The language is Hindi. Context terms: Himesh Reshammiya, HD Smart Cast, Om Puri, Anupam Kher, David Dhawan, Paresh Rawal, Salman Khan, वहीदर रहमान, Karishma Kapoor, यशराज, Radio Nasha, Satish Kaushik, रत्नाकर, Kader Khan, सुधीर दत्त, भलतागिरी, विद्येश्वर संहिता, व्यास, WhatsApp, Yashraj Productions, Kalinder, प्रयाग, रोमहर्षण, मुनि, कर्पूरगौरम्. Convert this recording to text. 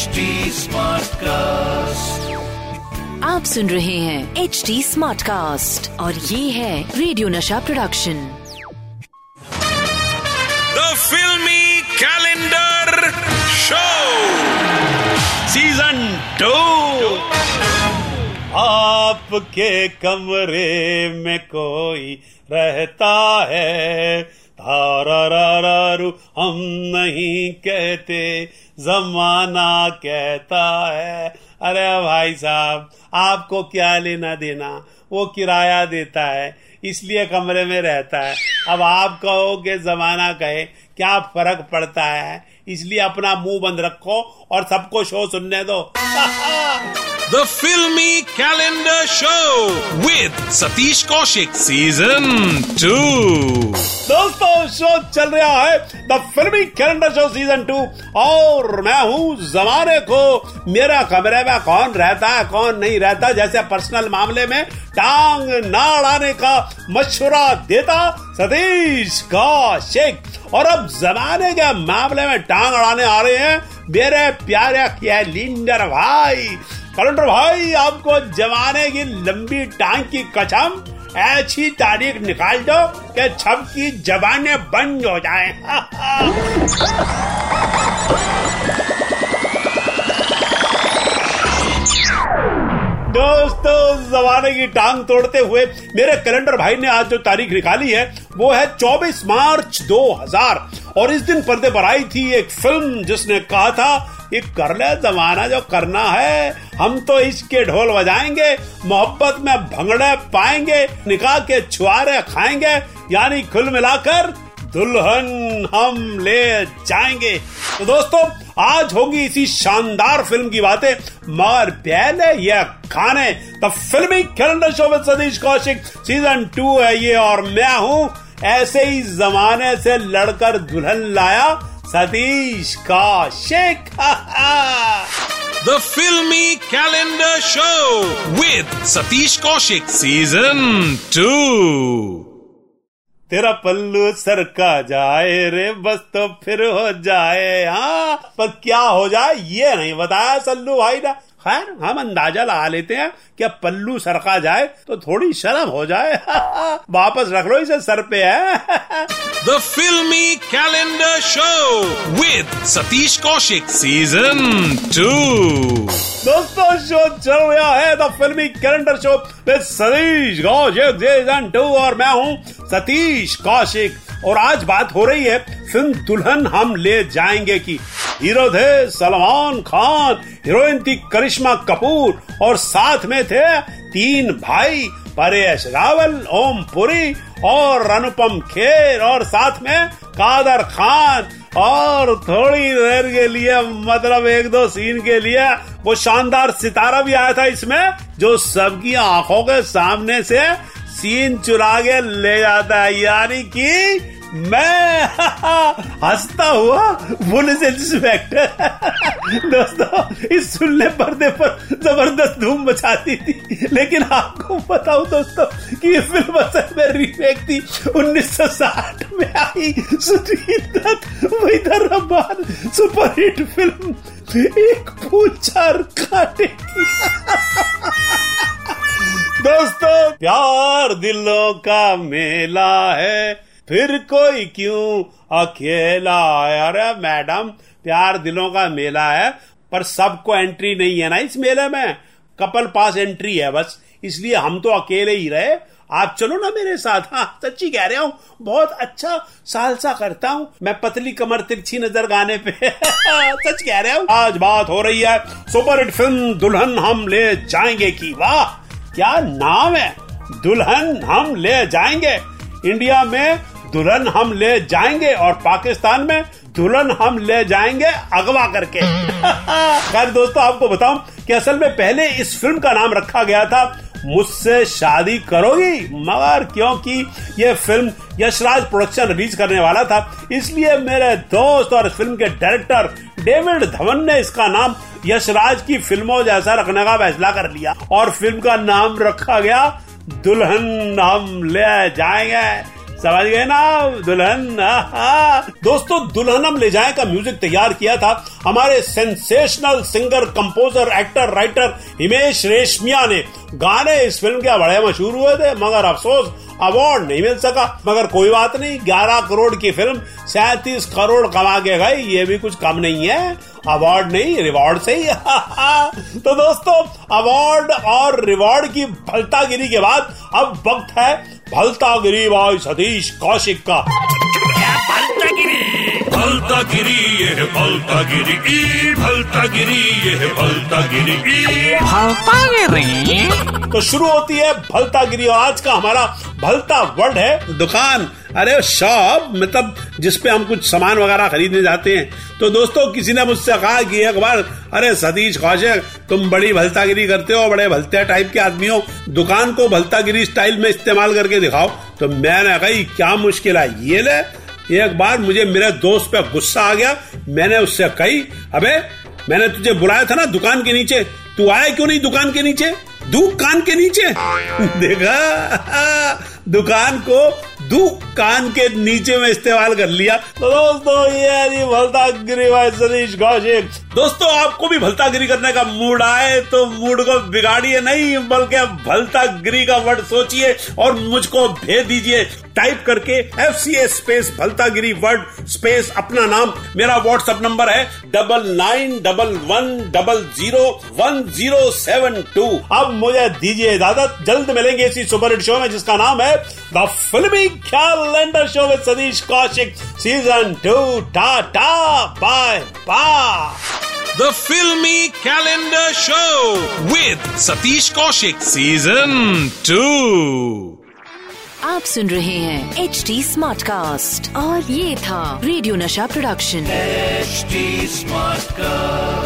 HD smart cast. आप सुन रहे हैं HD स्मार्ट कास्ट और ये है radio Nasha production. The filmy calendar show season 2 आपके कमरे में कोई रहता है रू हम नहीं कहते जमाना कहता है। अरे भाई साहब, आपको क्या लेना देना, वो किराया देता है इसलिए कमरे में रहता है। अब आप कहो कि जमाना कहे, क्या फर्क पड़ता है, इसलिए अपना मुंह बंद रखो और सबको शो सुनने दो। The filmy calendar show with Satish Kaushik season 2। दोस्तों, शो चल रहा है the filmy calendar show season 2 और मैं हूँ जमाने को। मेरा कमरे में कौन रहता है कौन नहीं रहता जैसे पर्सनल मामले में टांग ना अड़ाने का मशवरा देता सतीश कौशिक। और अब जमाने के मामले में टांग अड़ाने आ रहे हैं मेरे प्यारे कैलेंडर भाई। कैलेंडर भाई, आपको जमाने की लंबी टांग की कसम, ऐसी तारीख निकाल दो कि सबकी जबानें बंद हो जाएं। दोस्तों, जमाने की टांग तोड़ते हुए मेरे कैलेंडर भाई ने आज जो तारीख निकाली है वो है 24 मार्च 2000 और इस दिन पर्दे पर आई थी एक फिल्म जिसने कहा था ये कर ले जमाना जो करना है, हम तो इसके ढोल बजाएंगे, मोहब्बत में भंगड़े पाएंगे, निकाह के छुआरे खाएंगे, यानी कुल मिलाकर दुल्हन हम ले जाएंगे। तो दोस्तों, आज होगी इसी शानदार फिल्म की बातें, मगर पहले यह गाने। The filmy calendar show with Satish Kaushik season 2 है ये और मैं हूँ ऐसे ही जमाने से लड़कर दुल्हन लाया Satish Kaushik. The filmy calendar show with Satish Kaushik season 2। तेरा पल्लू सरका जाए रे बस तो फिर हो जाए। हाँ, पर क्या हो जाए ये नहीं बताया सल्लू भाई ना। खैर, हम अंदाजा लगा लेते हैं कि पल्लू सरका जाए तो थोड़ी शर्म हो जाए। वापस रख लो इसे सर पे है। The filmy calendar show with Satish Kaushik season 2। दोस्तों, शो चल रहा है the filmy calendar show with Satish Kaushik season 2 और मैं हूँ सतीश कौशिक। और आज बात हो रही है फिल्म दुल्हन हम ले जाएंगे की। हीरो थे सलमान खान, हीरोइन थी करिश्मा कपूर और साथ में थे 3 भाई परेश रावल, ओम पुरी और अनुपम खेर और साथ में कादर खान। और थोड़ी देर के लिए, मतलब 1-2 सीन के लिए, वो शानदार सितारा भी आया था इसमें जो सबकी आंखों के सामने से सीन चुरा के ले जाता है, यानी कि मैं हंसता हुआ पुलिस इंस्पेक्टर। दोस्तों, इस सुनने पर्दे पर जबरदस्त धूम मचाती थी, लेकिन आपको बताऊं दोस्तों कि ये फिल्म असल में रीमेक थी। 1960 में आई सुधीर दत्त वहीदर रहमान सुपरहिट फिल्म एक फूल 4 काटे की। दोस्तों, प्यार दिलों का मेला है फिर कोई क्यों अकेला। अरे मैडम, प्यार दिलों का मेला है पर सबको एंट्री नहीं है ना इस मेले में, कपल पास एंट्री है बस, इसलिए हम तो अकेले ही रहे। आप चलो ना मेरे साथ। हाँ, सच्ची कह रहा हूँ, बहुत अच्छा सालसा करता हूँ मैं, पतली कमर तिरछी नजर गाने पे। सच कह रहा हूँ। आज बात हो रही है सुपरहिट फिल्म दुल्हन हम ले जाएंगे की। वाह, क्या नाम है, दुल्हन हम ले जाएंगे। इंडिया में दुल्हन हम ले जाएंगे और पाकिस्तान में दुल्हन हम ले जाएंगे अगवा करके। खैर दोस्तों, आपको बताऊं कि असल में पहले इस फिल्म का नाम रखा गया था मुझसे शादी करोगी, मगर क्योंकि ये फिल्म यशराज प्रोडक्शन रिलीज करने वाला था इसलिए मेरे दोस्त और फिल्म के डायरेक्टर डेविड धवन ने इसका नाम यशराज की फिल्मों जैसा रखने का फैसला कर लिया और फिल्म का नाम रखा गया दुल्हन हम ले जाएंगे। समझ गए ना दुल्हन। दोस्तों दुल्हनम ले जाए का म्यूजिक तैयार किया था हमारे sensational singer composer actor writer Himesh Reshammiya ने। गाने इस फिल्म के बड़े मशहूर हुए थे मगर अफसोस अवार्ड नहीं मिल सका। मगर कोई बात नहीं, 11 करोड़ की फिल्म 37 करोड़ कमा के गई, ये भी कुछ कम नहीं है। अवार्ड नहीं रिवॉर्ड से ही। तो दोस्तों अवार्ड और रिवॉर्ड की भलतागिरी के बाद अब वक्त है भलतागिरी भाई सतीश कौशिक का। भलतागिरी तो शुरू होती है भलतागिरी। आज का हमारा भलता वर्ड है दुकान, अरे शॉप, मतलब जिसपे हम कुछ सामान वगैरह खरीदने जाते हैं। तो दोस्तों किसी ने मुझसे कहा कि एक बार अरे सतीश कौशिक तुम बड़ी भलतागिरी करते हो, बड़े भलतिया टाइप के आदमी हो, दुकान को भलतागिरी स्टाइल में इस्तेमाल करके दिखाओ। तो मैंने कही क्या मुश्किल है, ये ले। एक बार मुझे मेरे दोस्त पे गुस्सा आ गया, मैंने उससे कही अबे मैंने तुझे बुलाया था ना दुकान के नीचे, तू आया क्यों नहीं दुकान के नीचे, दुकान के नीचे। देखा दुकान को दुकान के नीचे में इस्तेमाल कर लिया। तो दोस्तों ये भलतागिरी भाई सतीश कौशिक। दोस्तों आपको भी भलतागिरी करने का मूड आए तो मूड को बिगाड़िए नहीं, बल्कि आप भलतागिरी का वर्ड सोचिए और मुझको भेज दीजिए टाइप करके FCA भलतागिरी वर्ड अपना नाम। मेरा व्हाट्सएप नंबर है 9911001072। अब मुझे दीजिए इजाजत, जल्द मिलेंगे इसी सुपर हिट शो में जिसका नाम है the filmy calendar show with Satish Kaushik season 2। Tata bye bye. The Filmy Calendar Show with Satish Kaushik Season 2। आप सुन रहे हैं HD Smart Cast और ये था radio Nasha production HD Smart Cast।